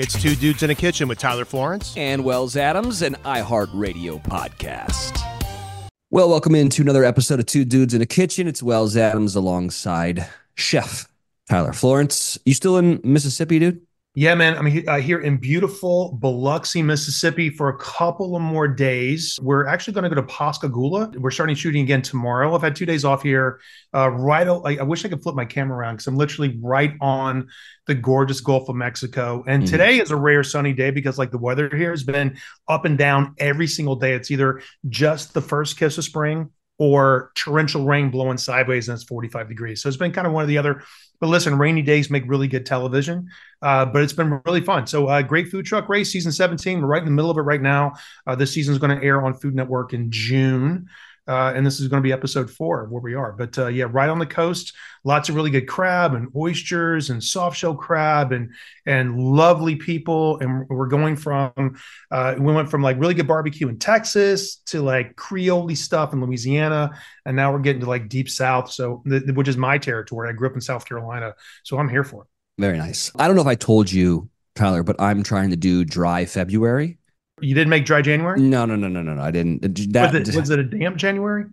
It's Two Dudes in a Kitchen with Tyler Florence and Wells Adams, an iHeartRadio podcast. Well, welcome into another episode of Two Dudes in a Kitchen. It's Wells Adams alongside Chef Tyler Florence. You still in Mississippi, dude? Yeah, man. I'm here in beautiful Biloxi, Mississippi for a couple of more days. We're actually going to go to Pascagoula. We're starting shooting again tomorrow. I've had 2 days off here. I wish I could flip my camera around because I'm literally right on the gorgeous Gulf of Mexico. And today is a rare sunny day because like the weather here has been up and down every single day. It's either just the first kiss of spring or torrential rain blowing sideways and it's 45 degrees. So it's been kind of one or the other. But listen, rainy days make really good television, but it's been really fun. So Great Food Truck Race, Season 17. We're right in the middle of it right now. This season is going to air on Food Network in June. And this is going to be episode 4 of where we are. But yeah, right on the coast, lots of really good crab and oysters and soft shell crab and lovely people. And we're going from, we went from like really good barbecue in Texas to like Creole stuff in Louisiana. And now we're getting to like deep South. So, which is my territory. I grew up in South Carolina. So I'm here for it. Very nice. I don't know if I told you, Tyler, but I'm trying to do dry February. You didn't make dry January? No. I didn't. Was it a damp January?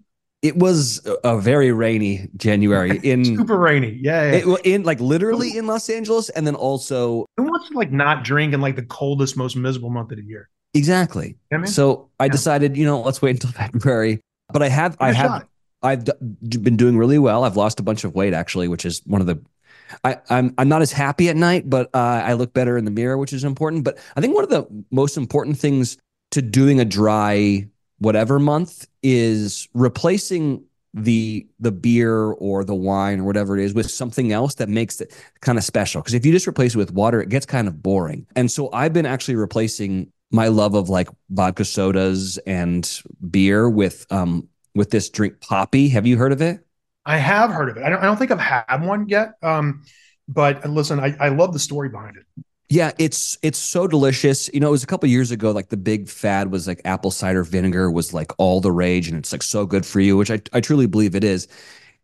It was a very rainy January. Super rainy. Yeah. It, literally in Los Angeles. And then also. Who wants to not drink in the coldest, most miserable month of the year? Exactly. You know what I mean? So I decided, let's wait until February. But I've been doing really well. I've lost a bunch of weight actually, which is one of the. I'm not as happy at night, but I look better in the mirror, which is important. But I think one of the most important things to doing a dry whatever month is replacing the beer or the wine or whatever it is with something else that makes it kind of special. Because if you just replace it with water, it gets kind of boring. And so I've been actually replacing my love of vodka sodas and beer with this drink Poppi. Have you heard of it? I have heard of it. I don't think I've had one yet. But listen, I love the story behind it. Yeah, it's so delicious. It was a couple of years ago, the big fad was apple cider vinegar was all the rage and it's so good for you, which I truly believe it is.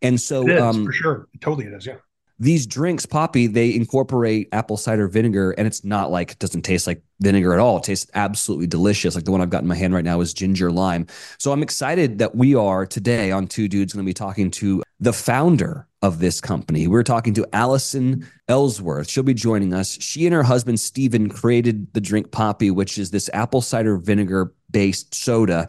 And so it is, for sure. Totally it is, yeah. These drinks, Poppi, they incorporate apple cider vinegar and it's not it doesn't taste like vinegar at all. It tastes absolutely delicious. The one I've got in my hand right now is ginger lime. So I'm excited that we are today on Two Dudes going to be talking to the founder of this company. We're talking to Allison Ellsworth. She'll be joining us. She and her husband, Stephen, created the drink Poppi, which is this apple cider vinegar based soda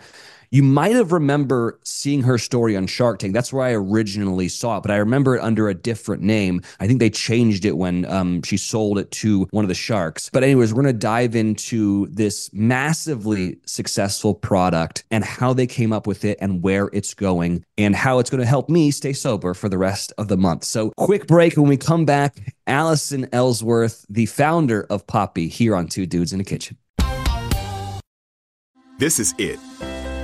You might have remember seeing her story on Shark Tank. That's where I originally saw it, but I remember it under a different name. I think they changed it when she sold it to one of the sharks. But anyways, we're going to dive into this massively successful product and how they came up with it and where it's going and how it's going to help me stay sober for the rest of the month. So quick break. When we come back, Allison Ellsworth, the founder of Poppi, here on Two Dudes in a Kitchen. This is it,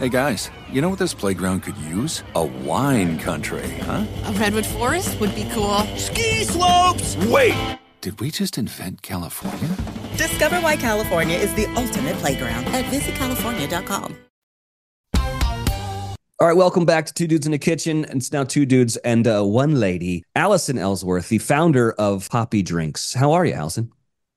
Hey guys, you know what this playground could use? A wine country, huh? A redwood forest would be cool. Ski slopes! Wait! Did we just invent California? Discover why California is the ultimate playground at visitcalifornia.com. All right, welcome back to Two Dudes in a Kitchen. It's now two dudes and one lady. Allison Ellsworth, the founder of Poppi Drinks. How are you, Allison?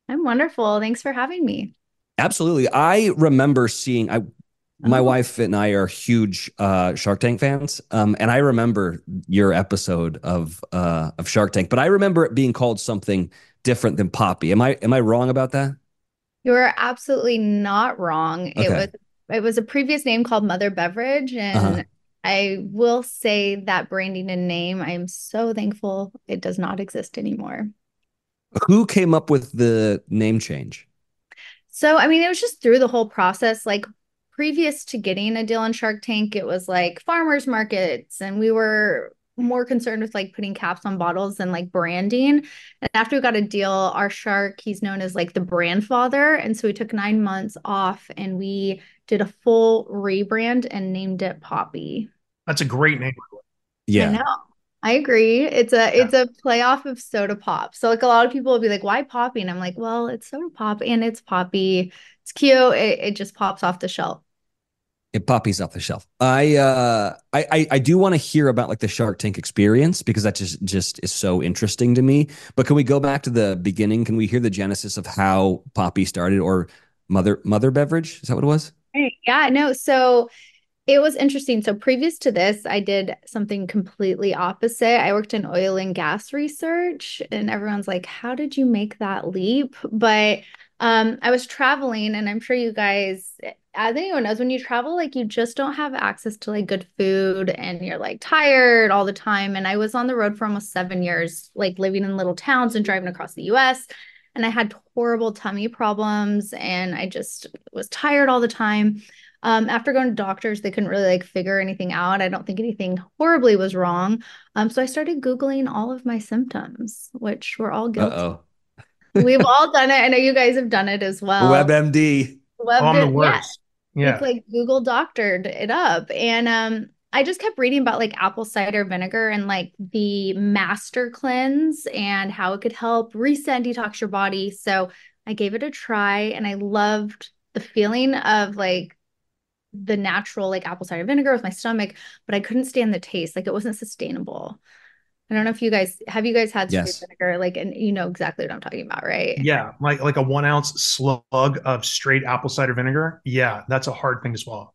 I'm wonderful. Thanks for having me. Absolutely. I remember seeing... My wife and I are huge Shark Tank fans, and I remember your episode of Shark Tank, but I remember it being called something different than Poppi. Am I wrong about that? You are absolutely not wrong. Okay. It was a previous name called Mother Beverage, and I will say that branding and name, I am so thankful it does not exist anymore. Who came up with the name change? So, I mean, it was just through the whole process, like. Previous to getting a deal on Shark Tank, it was like farmers markets, and we were more concerned with like putting caps on bottles than like branding. And after we got a deal, our shark, he's known as like the brand father. And so we took 9 months off and we did a full rebrand and named it Poppi. That's a great name. Yeah. I know. I agree. It's a playoff of soda pop. So like a lot of people will be like, why Poppi? And I'm like, well, it's soda pop and it's Poppi. It's cute. It just pops off the shelf. It poppies off the shelf. I do want to hear about like the Shark Tank experience because that just is so interesting to me. But can we go back to the beginning? Can we hear the genesis of how Poppi started or Mother Beverage? Is that what it was? Yeah, no. So it was interesting. So previous to this, I did something completely opposite. I worked in oil and gas research, and everyone's like, how did you make that leap? But I was traveling, and I'm sure you guys, as anyone knows, when you travel, like you just don't have access to like good food and you're like tired all the time. And I was on the road for almost 7 years, like living in little towns and driving across the US. And I had horrible tummy problems and I just was tired all the time. After going to doctors, they couldn't really like figure anything out. I don't think anything horribly was wrong. So I started Googling all of my symptoms, which we're all guilty. Uh-oh. We've all done it. I know you guys have done it as well. WebMD. On the worst. Yeah. It's like Google doctored it up. And I just kept reading about like apple cider vinegar and like the master cleanse and how it could help reset and detox your body. So I gave it a try and I loved the feeling of like the natural like apple cider vinegar with my stomach, but I couldn't stand the taste. Like it wasn't sustainable. I don't know if you guys had straight vinegar, like, and you know exactly what I'm talking about, right? Yeah. Like a 1 ounce slug of straight apple cider vinegar. Yeah. That's a hard thing to swallow.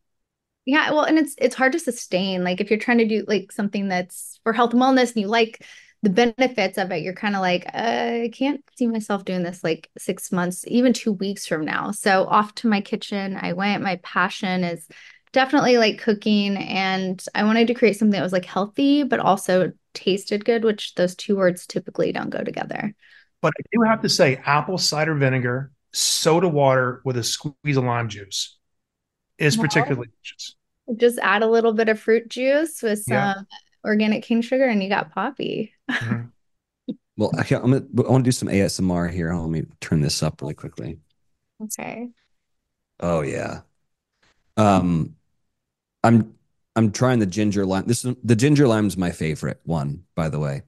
Yeah. Well, and it's hard to sustain. Like if you're trying to do like something that's for health and wellness and you like the benefits of it, you're kind of like, I can't see myself doing this like 6 months, even 2 weeks from now. So off to my kitchen I went. My passion is definitely like cooking, and I wanted to create something that was like healthy, but also tasted good, which those two words typically don't go together. But I do have to say apple cider vinegar, soda water with a squeeze of lime juice is particularly delicious. Just add a little bit of fruit juice with some organic cane sugar and you got Poppi. Mm-hmm. Well, I want to do some ASMR here. Let me turn this up really quickly. Okay. Oh, yeah. I'm trying the ginger lime. The ginger lime is my favorite one, by the way.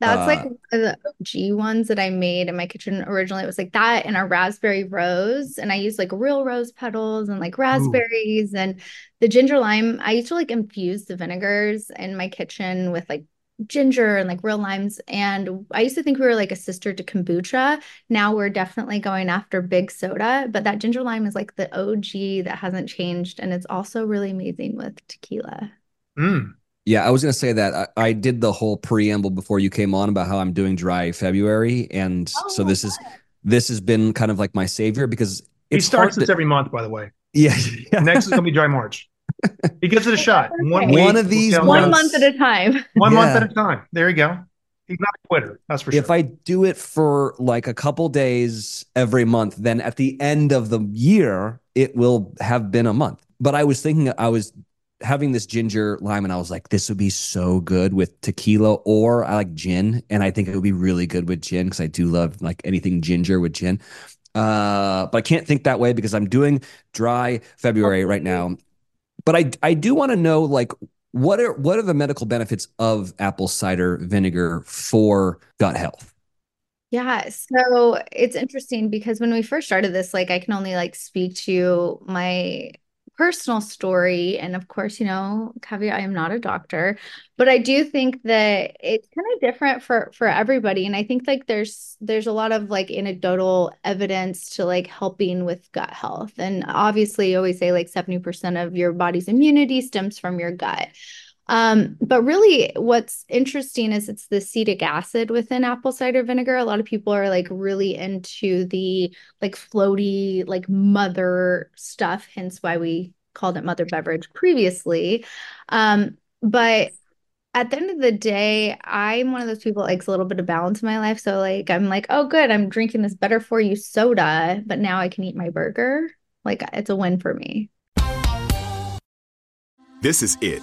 That's like one of the OG ones that I made in my kitchen originally. It was like that and a raspberry rose. And I used like real rose petals and like raspberries. Ooh. And the ginger lime, I used to like infuse the vinegars in my kitchen with like ginger and like real limes. And I used to think we were like a sister to kombucha. Now we're definitely going after big soda. But that ginger lime is like the OG that hasn't changed. And it's also really amazing with tequila. Mm. Yeah, I was going to say that I did the whole preamble before you came on about how I'm doing dry February. And so this has been kind of like my savior because he starts this every month, by the way. Yeah. Next is going to be dry March. He gives it a shot. Okay. One month at a time. There you go. He's not a quitter. That's for sure. If I do it for like a couple days every month, then at the end of the year, it will have been a month. But I was thinking I was having this ginger lime and I was like, this would be so good with tequila, or I like gin. And I think it would be really good with gin because I do love like anything ginger with gin. But I can't think that way because I'm doing dry February right now. But I do want to know, like, what are the medical benefits of apple cider vinegar for gut health? Yeah. So it's interesting because when we first started this, like I can only like speak to my personal story. And of course, you know, caveat, I am not a doctor, but I do think that it's kind of different for everybody. And I think like there's a lot of like anecdotal evidence to like helping with gut health. And obviously you always say like 70% of your body's immunity stems from your gut. But really what's interesting is it's the acetic acid within apple cider vinegar. A lot of people are like really into the like floaty, like mother stuff, hence why we called it Mother Beverage previously. But at the end of the day, I'm one of those people that likes a little bit of balance in my life. So like, I'm like, oh good, I'm drinking this better for you soda, but now I can eat my burger. Like it's a win for me. This is it.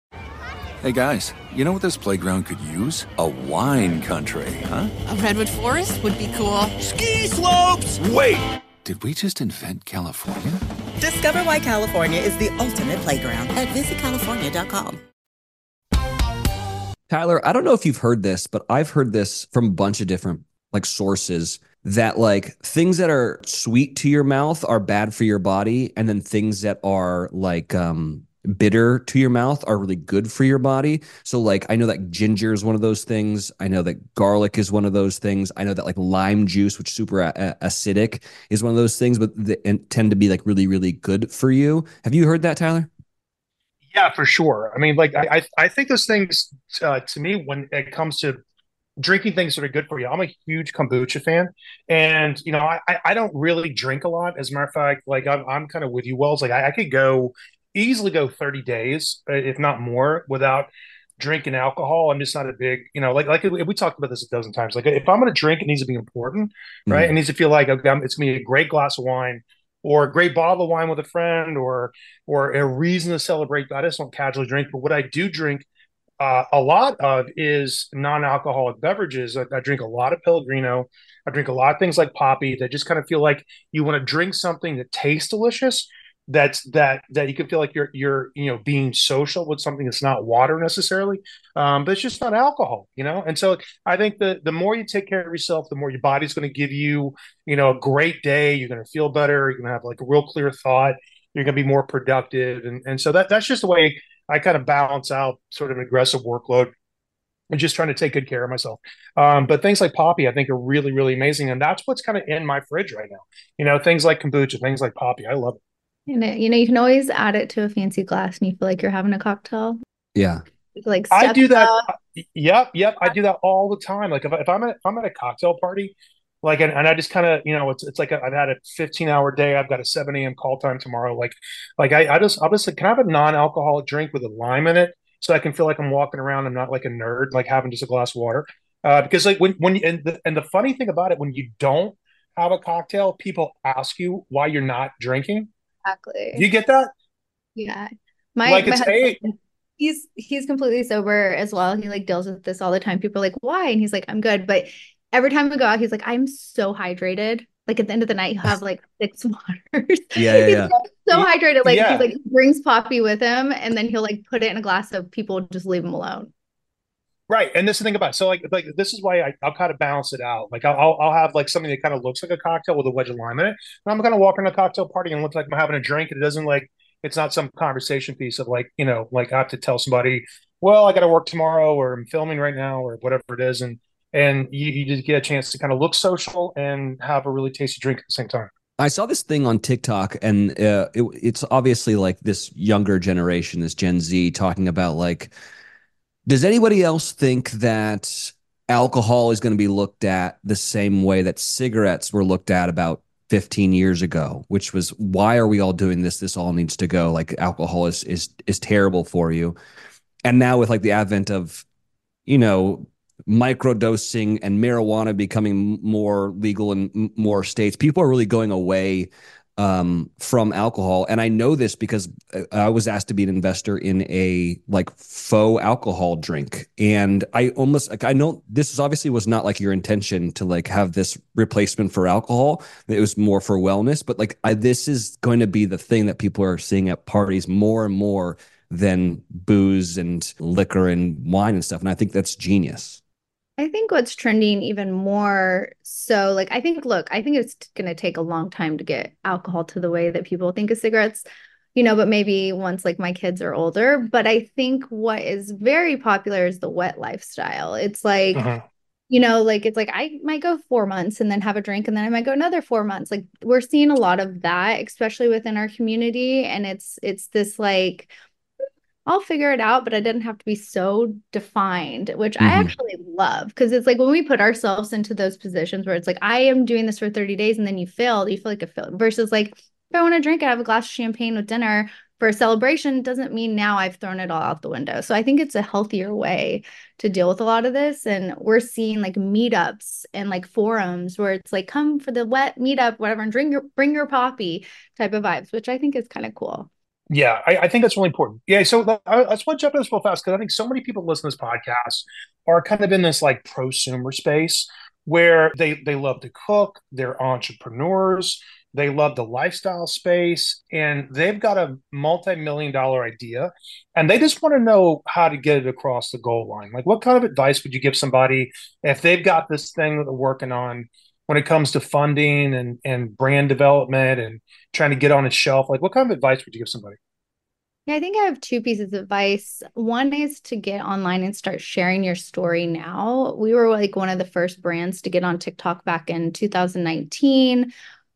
Hey guys, you know what this playground could use? A wine country, huh? A redwood forest would be cool. Ski slopes! Wait! Did we just invent California? Discover why California is the ultimate playground at visitcalifornia.com. Tyler, I don't know if you've heard this, but I've heard this from a bunch of different like sources that like things that are sweet to your mouth are bad for your body, and then things that are like bitter to your mouth are really good for your body. So like, I know that ginger is one of those things. I know that garlic is one of those things. I know that like lime juice, which is super acidic, is one of those things, but they tend to be like really, really good for you. Have you heard that, Tyler? Yeah, for sure. I mean, like, I think those things to me, when it comes to drinking things that are good for you, I'm a huge kombucha fan. And, you know, I don't really drink a lot. As a matter of fact, like I'm kind of with you, Wells. Like I could easily go 30 days, if not more, without drinking alcohol. I'm just not a big, you know, like we talked about this a dozen times. Like if I'm going to drink, it needs to be important, right? Mm-hmm. It needs to feel like, okay, it's going to be a great glass of wine or a great bottle of wine with a friend or a reason to celebrate. I just don't casually drink. But what I do drink a lot of is non-alcoholic beverages. I drink a lot of Pellegrino. I drink a lot of things like Poppi that just kind of feel like you want to drink something that tastes delicious. That you can feel like you're you know, being social with something that's not water necessarily, but it's just not alcohol, you know. And so I think the more you take care of yourself, the more your body's going to give you, you know, a great day. You're going to feel better. You're going to have like a real clear thought. You're going to be more productive, and so that's just the way I kind of balance out sort of an aggressive workload and just trying to take good care of myself. But things like Poppi, I think, are really, really amazing, and that's what's kind of in my fridge right now. You know, things like kombucha, things like Poppi, I love it. And you know, you can always add it to a fancy glass and you feel like you're having a cocktail. Yeah. Like I do that. Yep. I do that all the time. Like if I'm at a cocktail party, like, and I just kind of, you know, it's like I've had a 15-hour day. I've got a 7 a.m. call time tomorrow. Like I'll just like, can I have a non-alcoholic drink with a lime in it so I can feel like I'm walking around. I'm not like a nerd, like having just a glass of water. Because like when the funny thing about it, when you don't have a cocktail, people ask you why you're not drinking. Exactly. You get that? Yeah. My husband, he's completely sober as well. He like deals with this all the time. People are like, why? And he's like, I'm good. But every time we go out, he's like, I'm so hydrated. Like at the end of the night, he'll have like 6 waters. Yeah. He's so hydrated. Like he like brings Poppi with him and then he'll like put it in a glass so people just leave him alone. Right. And this is the thing about it. So like this is why I'll kind of balance it out. Like I'll have like something that kind of looks like a cocktail with a wedge of lime in it. And I'm going to walk in a cocktail party and look like I'm having a drink. And it doesn't like, it's not some conversation piece of like, you know, like I have to tell somebody, well, I got to work tomorrow or I'm filming right now or whatever it is. And you just get a chance to kind of look social and have a really tasty drink at the same time. I saw this thing on TikTok and it's obviously like this younger generation, this Gen Z talking about like, does anybody else think that alcohol is going to be looked at the same way that cigarettes were looked at about 15 years ago, which was, why are we all doing this? This all needs to go. Like alcohol is terrible for you. And now with like the advent of, you know, microdosing and marijuana becoming more legal in more states, people are really going away from alcohol. And I know this because I was asked to be an investor in a like faux alcohol drink. And I almost like, I know this obviously was not like your intention to like have this replacement for alcohol. It was more for wellness, but like this is going to be the thing that people are seeing at parties more and more than booze and liquor and wine and stuff. And I think that's genius. I think what's trending even more so, like, I think it's going to take a long time to get alcohol to the way that people think of cigarettes, you know, but maybe once like my kids are older. But I think what is very popular is the wet lifestyle. It's like, you know, like, it's like, I might go 4 months and then have a drink and then I might go another 4 months. Like we're seeing a lot of that, especially within our community. And it's this like, I'll figure it out, but I didn't have to be so defined, which I actually love because it's like when we put ourselves into those positions where it's like, I am doing this for 30 days and then you failed, you feel like a failure versus like, if I want to drink it, I have a glass of champagne with dinner for a celebration doesn't mean now I've thrown it all out the window. So I think it's a healthier way to deal with a lot of this. And we're seeing like meetups and like forums where it's like, come for the wet meetup, whatever, and bring your Poppi type of vibes, which I think is kind of cool. Yeah, I think that's really important. Yeah, so I just want to jump in this real fast because I think so many people listen to this podcast are kind of in this like prosumer space where they love to cook, they're entrepreneurs, they love the lifestyle space, and they've got a multi-million-dollar idea, and they just want to know how to get it across the goal line. Like what kind of advice would you give somebody if they've got this thing that they're working on when it comes to funding and brand development and trying to get on a shelf? Like what kind of advice would you give somebody? Yeah, I think I have two pieces of advice. One is to get online and start sharing your story now. We were like one of the first brands to get on TikTok back in 2019.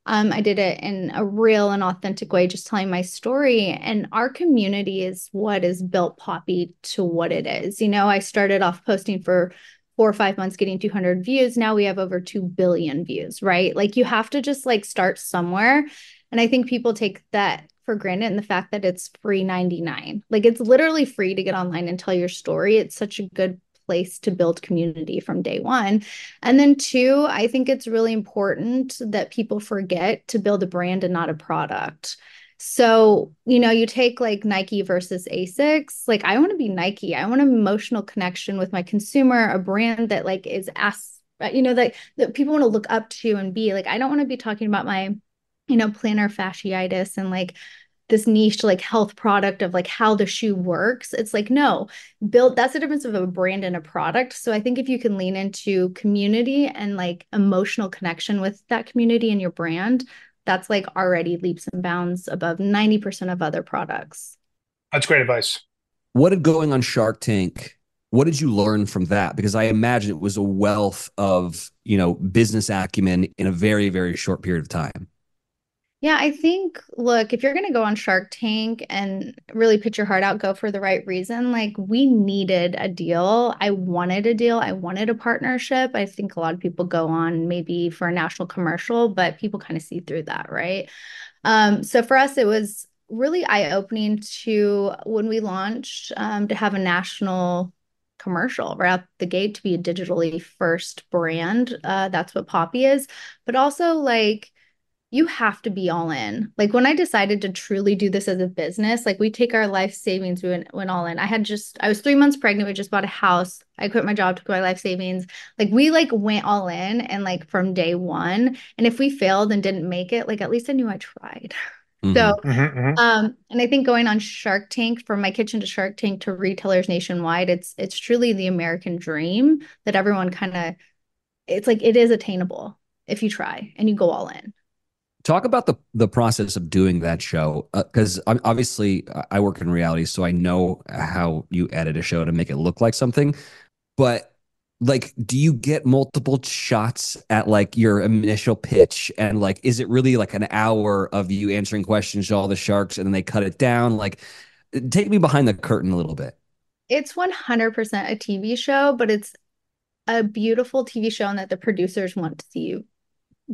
I did it in a real and authentic way, just telling my story. And our community is what has built Poppi to what it is. You know, I started off posting for 4 or 5 months, getting 200 views. Now we have over 2 billion views, right? Like you have to just like start somewhere. And I think people take that for granted, and the fact that it's free 99. Like it's literally free to get online and tell your story. It's such a good place to build community from day one. And then two, I think it's really important that people forget to build a brand and not a product. So, you know, you take like Nike versus ASICS, like I want to be Nike. I want an emotional connection with my consumer, a brand that like is asked, you know, that people want to look up to and be like, I don't want to be talking about my, you know, plantar fasciitis and like this niche like health product of like how the shoe works. It's like, no, build, that's the difference of a brand and a product. So I think if you can lean into community and like emotional connection with that community and your brand, that's like already leaps and bounds above 90% of other products. That's great advice. What did going on Shark Tank, what did you learn from that? Because I imagine it was a wealth of, you know, business acumen in a very, very short period of time. Yeah, I think, look, if you're going to go on Shark Tank and really put your heart out, go for the right reason. Like we needed a deal. I wanted a deal. I wanted a partnership. I think a lot of people go on maybe for a national commercial, but people kind of see through that, right? So for us, it was really eye-opening to when we launched to have a national commercial right out the gate, to be a digitally first brand. That's what Poppi is. But also like, you have to be all in. Like when I decided to truly do this as a business, like we take our life savings, we went all in. I was 3 months pregnant. We just bought a house. I quit my job, took my life savings. Like we like went all in and like from day one. And if we failed and didn't make it, like at least I knew I tried. So, and I think going on Shark Tank, from my kitchen to Shark Tank to retailers nationwide, it's truly the American dream that everyone kind of, it's like, it is attainable if you try and you go all in. Talk about the process of doing that show, because obviously I work in reality, so I know how you edit a show to make it look like something. But like, do you get multiple shots at like your initial pitch? And like, is it really like an hour of you answering questions to all the sharks and then they cut it down? Like, take me behind the curtain a little bit. It's 100% a TV show, but it's a beautiful TV show in that the producers want to see you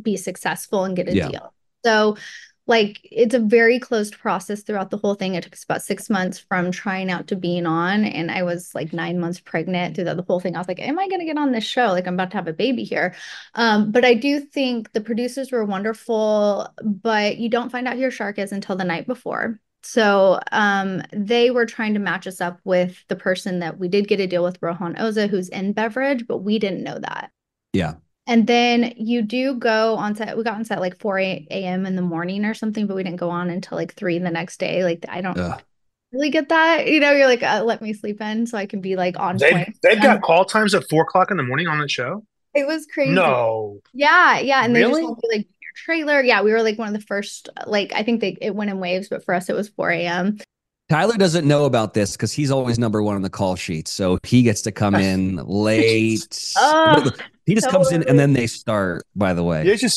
be successful and get a deal. So like, it's a very closed process throughout the whole thing. It took us about 6 months from trying out to being on. And I was like 9 months pregnant through the whole thing. I was like, am I going to get on this show? Like I'm about to have a baby here. But I do think the producers were wonderful, but you don't find out who your shark is until the night before. So they were trying to match us up with the person that we did get a deal with, Rohan Oza, who's in beverage, but we didn't know that. Yeah. And then you do go on set. We got on set like 4 a.m. in the morning or something, but we didn't go on until like 3 the next day. Like, I don't really get that. You know, you're like, let me sleep in so I can be like on point. They've got call times at 4 o'clock in the morning on the show. It was crazy. No. Yeah. Yeah. And really? They just like your trailer. Yeah. We were like one of the first, like, I think it went in waves, but for us, it was 4 a.m. Tyler doesn't know about this because he's always number one on the call sheet. So he gets to come in late. He just comes in and then they start, by the way. You should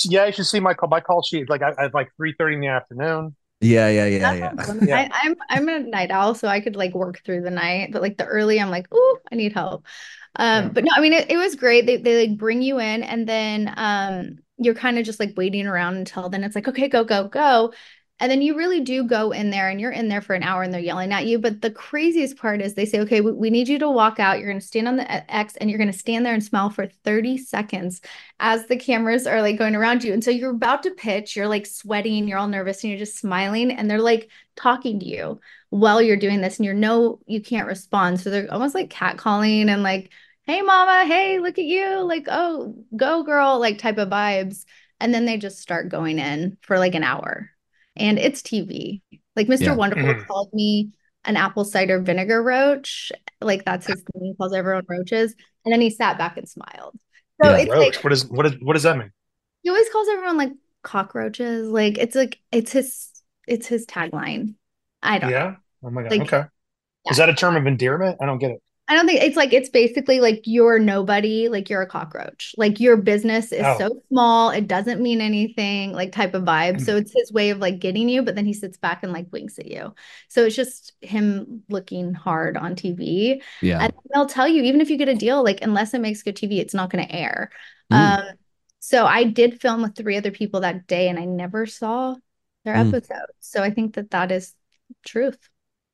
see my call sheet. Like I have like 3:30 in the afternoon. Yeah. I'm a night owl, so I could like work through the night, but like the early I'm like, ooh, I need help. But no, I mean, it was great. They like bring you in and then you're kind of just like waiting around until then it's like, okay, go. And then you really do go in there and you're in there for an hour and they're yelling at you. But the craziest part is they say, okay, we need you to walk out. You're going to stand on the X and you're going to stand there and smile for 30 seconds as the cameras are like going around you. And so you're about to pitch, you're like sweating, you're all nervous and you're just smiling and they're like talking to you while you're doing this and you can't respond. So they're almost like catcalling and like, hey mama, hey, look at you. Like, oh, go girl, like type of vibes. And then they just start going in for like an hour. And it's TV. Like Mr. Wonderful called me an apple cider vinegar roach. Like that's his thing. He calls everyone roaches. And then he sat back and smiled. So it's roach. Like, what does that mean? He always calls everyone like cockroaches. Like it's his tagline. I don't know. Oh my God. Like, okay. Yeah. Is that a term of endearment? I don't get it. I don't think it's like, it's basically like you're nobody, like you're a cockroach, like your business is so small. It doesn't mean anything, like type of vibe. So it's his way of like getting you, but then he sits back and like winks at you. So it's just him looking hard on TV. Yeah. And they'll tell you, even if you get a deal, like unless it makes good TV, it's not going to air. So I did film with 3 other people that day and I never saw their episode. So I think that that is truth.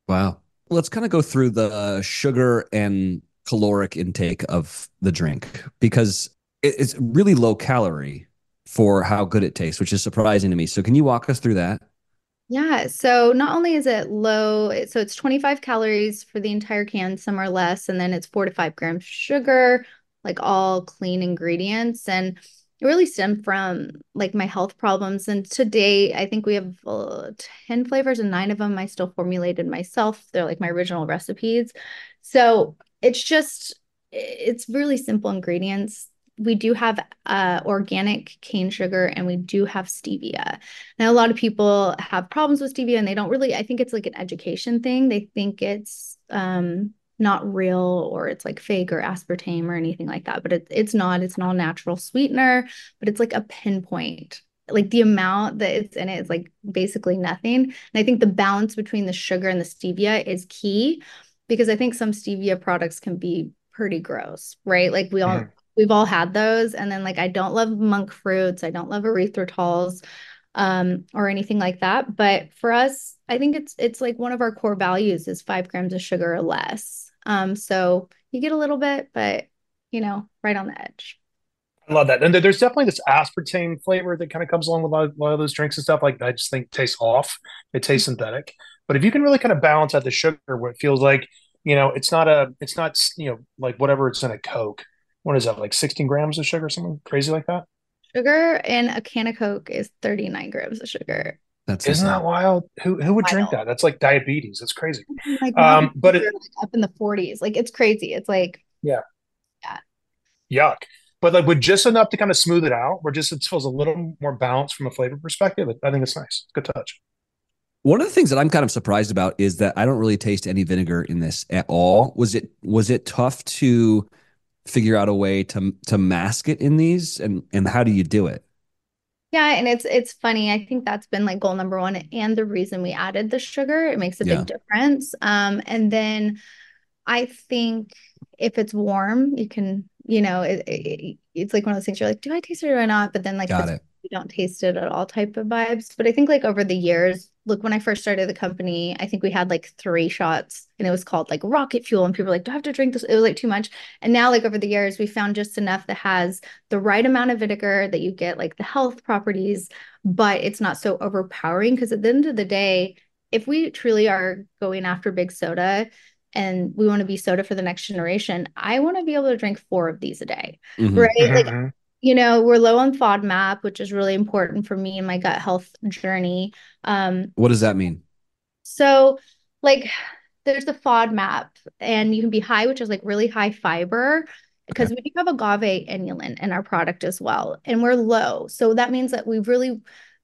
Wow. Let's kind of go through the sugar and caloric intake of the drink, because it's really low calorie for how good it tastes, which is surprising to me. So can you walk us through that? Yeah. So not only is it low, so it's 25 calories for the entire can, some are less, and then it's 4 to 5 grams sugar, like all clean ingredients. And it really stemmed from like my health problems. And today I think we have 10 flavors and 9 of them I still formulated myself. They're like my original recipes. So it's just, it's really simple ingredients. We do have organic cane sugar and we do have stevia. Now, a lot of people have problems with stevia and they don't really, I think it's like an education thing. They think it's not real or it's like fake or aspartame or anything like that, but it's not, it's an all natural sweetener, but it's like a pinpoint, like the amount that it's in it is like basically nothing. And I think the balance between the sugar and the stevia is key, because I think some stevia products can be pretty gross, right? Like we've all had those. And then like, I don't love monk fruits. I don't love erythritols or anything like that. But for us, I think it's like one of our core values is 5 grams of sugar or less. So you get a little bit, but you know, right on the edge. I love that. And there's definitely this aspartame flavor that kind of comes along with a lot of those drinks and stuff. Like I just think tastes off. It tastes synthetic, but if you can really kind of balance out the sugar, what it feels like, you know, it's not, you know, like whatever it's in a Coke. What is that? Like 16 grams of sugar or something crazy like that? Sugar in a can of Coke is 39 grams of sugar. Isn't that wild? Who would drink that? That's like diabetes. That's crazy. Like, but it's like up in the 40s. Like it's crazy. It's like yuck. But like with just enough to kind of smooth it out, where just it feels a little more balanced from a flavor perspective. I think it's nice. Good touch. One of the things that I'm kind of surprised about is that I don't really taste any vinegar in this at all. Was it tough to figure out a way to mask it in these, and how do you do it? Yeah. And it's funny. I think that's been like goal number 1 and the reason we added the sugar. It makes a big difference. And then I think if it's warm, you can, you know, it's like one of those things you're like, do I taste it or do I not? But then like you don't taste it at all type of vibes. But I think like over the years, look, when I first started the company, I think we had like 3 shots and it was called like rocket fuel. And people were like, do I have to drink this? It was like too much. And now like over the years, we found just enough that has the right amount of vinegar that you get like the health properties, but it's not so overpowering. Because at the end of the day, if we truly are going after big soda and we want to be soda for the next generation, I want to be able to drink 4 of these a day, right? Like, you know, we're low on FODMAP, which is really important for me in my gut health journey. What does that mean? So like there's the FODMAP and you can be high, which is like really high fiber, because we do have agave inulin in our product as well. And we're low. So that means that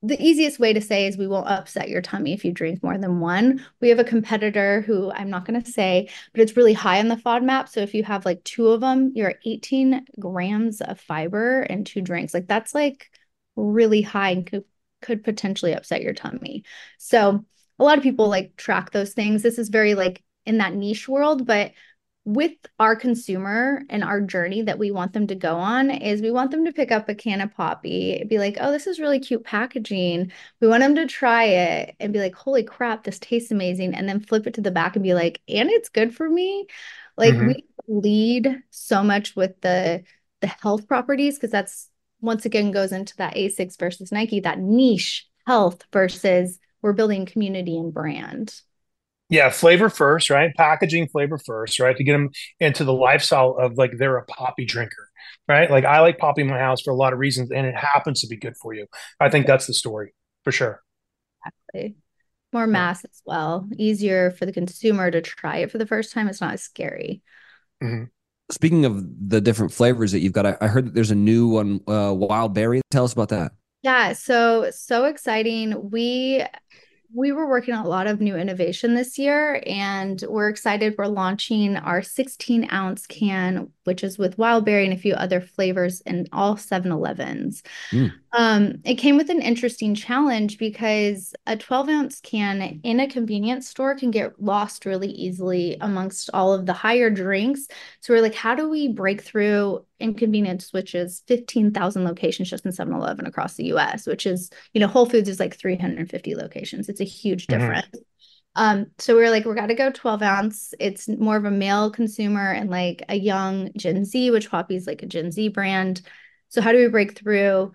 the easiest way to say is we won't upset your tummy if you drink more than 1. We have a competitor who I'm not going to say, but it's really high on the FODMAP. So if you have like 2 of them, you're at 18 grams of fiber in 2 drinks. Like that's like really high and could potentially upset your tummy. So a lot of people like track those things. This is very like in that niche world, but with our consumer and our journey that we want them to go on is we want them to pick up a can of Poppi and be like, oh, this is really cute packaging. We want them to try it and be like, holy crap, this tastes amazing. And then flip it to the back and be like, and it's good for me. Like we lead so much with the health properties, because that's once again goes into that ASICS versus Nike, that niche health versus we're building community and brand. Yeah, flavor first, right? Packaging, flavor first, right? To get them into the lifestyle of like they're a Poppi drinker, right? Like I like Poppi in my house for a lot of reasons, and it happens to be good for you. I think that's the story for sure. Exactly. More mass as well. Easier for the consumer to try it for the first time. It's not as scary. Speaking of the different flavors that you've got, I heard that there's a new one, wild berry. Tell us about that. Yeah, so exciting. We We were working on a lot of new innovation this year, and we're excited. We're launching our 16-ounce can, which is with wildberry and a few other flavors in all 7-Elevens. It came with an interesting challenge because a 12-ounce can in a convenience store can get lost really easily amongst all of the higher drinks. So we're like, how do we break through inconvenience, which is 15,000 locations just in 7-Eleven across the U.S., which is, you know, Whole Foods is like 350 locations. It's a huge difference. So we were like, we're got to go 12 ounce. It's more of a male consumer and like a young Gen Z, which Poppi is like a Gen Z brand. So how do we break through?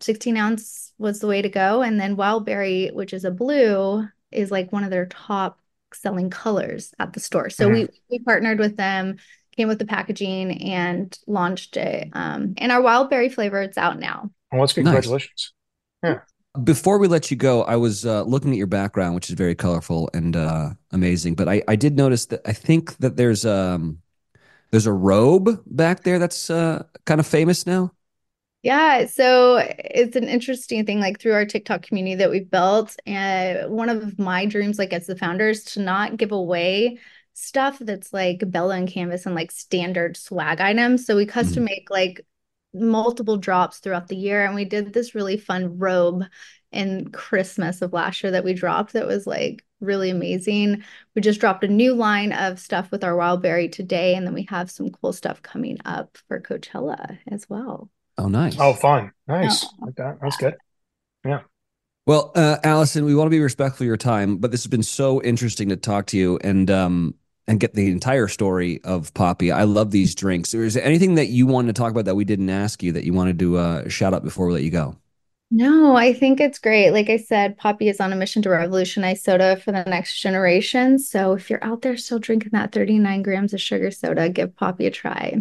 16 ounce was the way to go. And then wildberry, which is a blue, is like one of their top selling colors at the store. So we partnered with them, came with the packaging and launched it. And our wildberry flavor, it's out now. Well, that's good. Nice. Congratulations. Yeah. Before we let you go, I was looking at your background, which is very colorful and amazing. But I did notice that I think that there's a robe back there that's kind of famous now. Yeah, so it's an interesting thing, like through our TikTok community that we've built. And one of my dreams, like as the founder, is to not give away stuff that's like Bella and Canvas and like standard swag items. So we custom make like multiple drops throughout the year. And we did this really fun robe in Christmas of last year that we dropped that was like really amazing. We just dropped a new line of stuff with our wildberry today. And then we have some cool stuff coming up for Coachella as well. Oh, nice. Oh, fun. Nice. Oh. Like that. That's good. Yeah. Well, Allison, we want to be respectful of your time, but this has been so interesting to talk to you and get the entire story of Poppi. I love these drinks. Is there anything that you wanted to talk about that we didn't ask you that you wanted to shout out before we let you go? No, I think it's great. Like I said, Poppi is on a mission to revolutionize soda for the next generation. So if you're out there still drinking that 39 grams of sugar soda, give Poppi a try.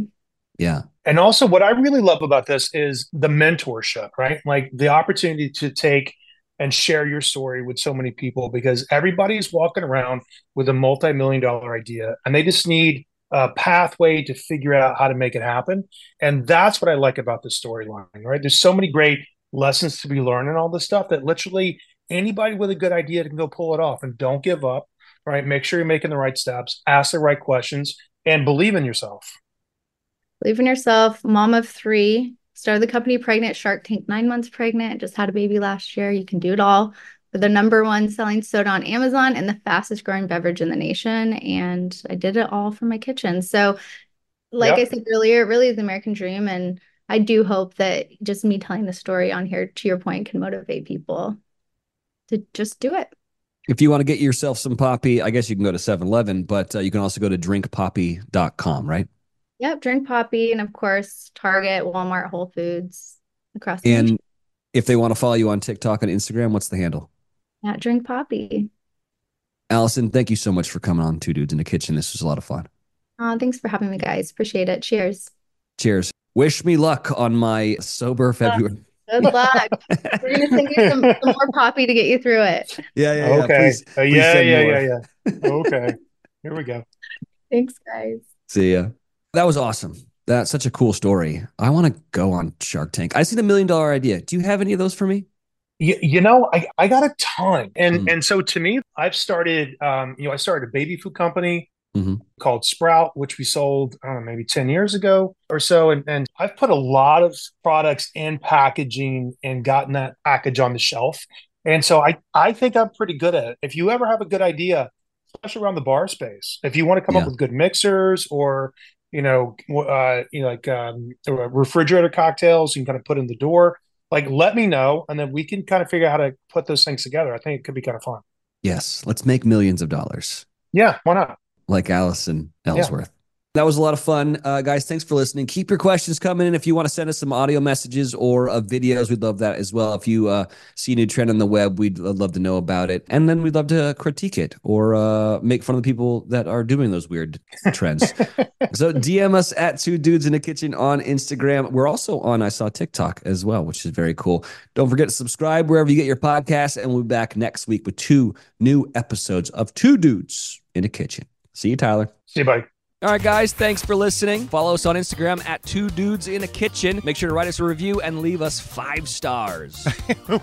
Yeah. And also what I really love about this is the mentorship, right? Like the opportunity to take and share your story with so many people, because everybody's walking around with a multi-million-dollar idea and they just need a pathway to figure out how to make it happen. And that's what I like about the storyline, right? There's so many great lessons to be learned and all this stuff that literally anybody with a good idea can go pull it off. And don't give up, right? Make sure you're making the right steps, ask the right questions, and believe in yourself. Believe in yourself, mom of three. Started the company pregnant, Shark Tank 9 months pregnant, just had a baby last year. You can do it all. We're the #1 selling soda on Amazon and the fastest growing beverage in the nation. And I did it all from my kitchen. So like I said earlier, it really is the American dream. And I do hope that just me telling the story on here, to your point, can motivate people to just do it. If you want to get yourself some Poppi, I guess you can go to 7-Eleven, but you can also go to drinkpoppy.com, right? Yep, drink Poppi, and of course, Target, Walmart, Whole Foods, across the country. And if they want to follow you on TikTok and Instagram, what's the handle? At Drink Poppi. Allison, thank you so much for coming on Two Dudes in the Kitchen. This was a lot of fun. Thanks for having me, guys. Appreciate it. Cheers. Cheers. Wish me luck on my sober February. Good luck. We're going to send you some more Poppi to get you through it. Yeah. Okay. Please, okay. Here we go. Thanks, guys. See ya. That was awesome. That's such a cool story. I want to go on Shark Tank. I see the $1 million idea. Do you have any of those for me? You know, I got a ton. And so to me, I've started, I started a baby food company called Sprout, which we sold, I don't know, maybe 10 years ago or so. And I've put a lot of products in packaging and gotten that package on the shelf. And so I think I'm pretty good at it. If you ever have a good idea, especially around the bar space, if you want to come up with good mixers or refrigerator cocktails you can kind of put in the door, like let me know. And then we can kind of figure out how to put those things together. I think it could be kind of fun. Yes. Let's make millions of dollars. Yeah. Why not? Like Allison Ellsworth. Yeah. That was a lot of fun. Guys, thanks for listening. Keep your questions coming in. If you want to send us some audio messages or videos, we'd love that as well. If you see a new trend on the web, we'd love to know about it. And then we'd love to critique it or make fun of the people that are doing those weird trends. So DM us at Two Dudes in the Kitchen on Instagram. We're also on, I saw, TikTok as well, which is very cool. Don't forget to subscribe wherever you get your podcasts. And we'll be back next week with 2 new episodes of Two Dudes in the Kitchen. See you, Tyler. See you, bye. All right, guys, thanks for listening. Follow us on Instagram at Two Dudes in a Kitchen. Make sure to write us a review and leave us 5 stars.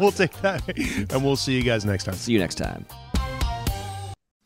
We'll take that. And we'll see you guys next time. See you next time.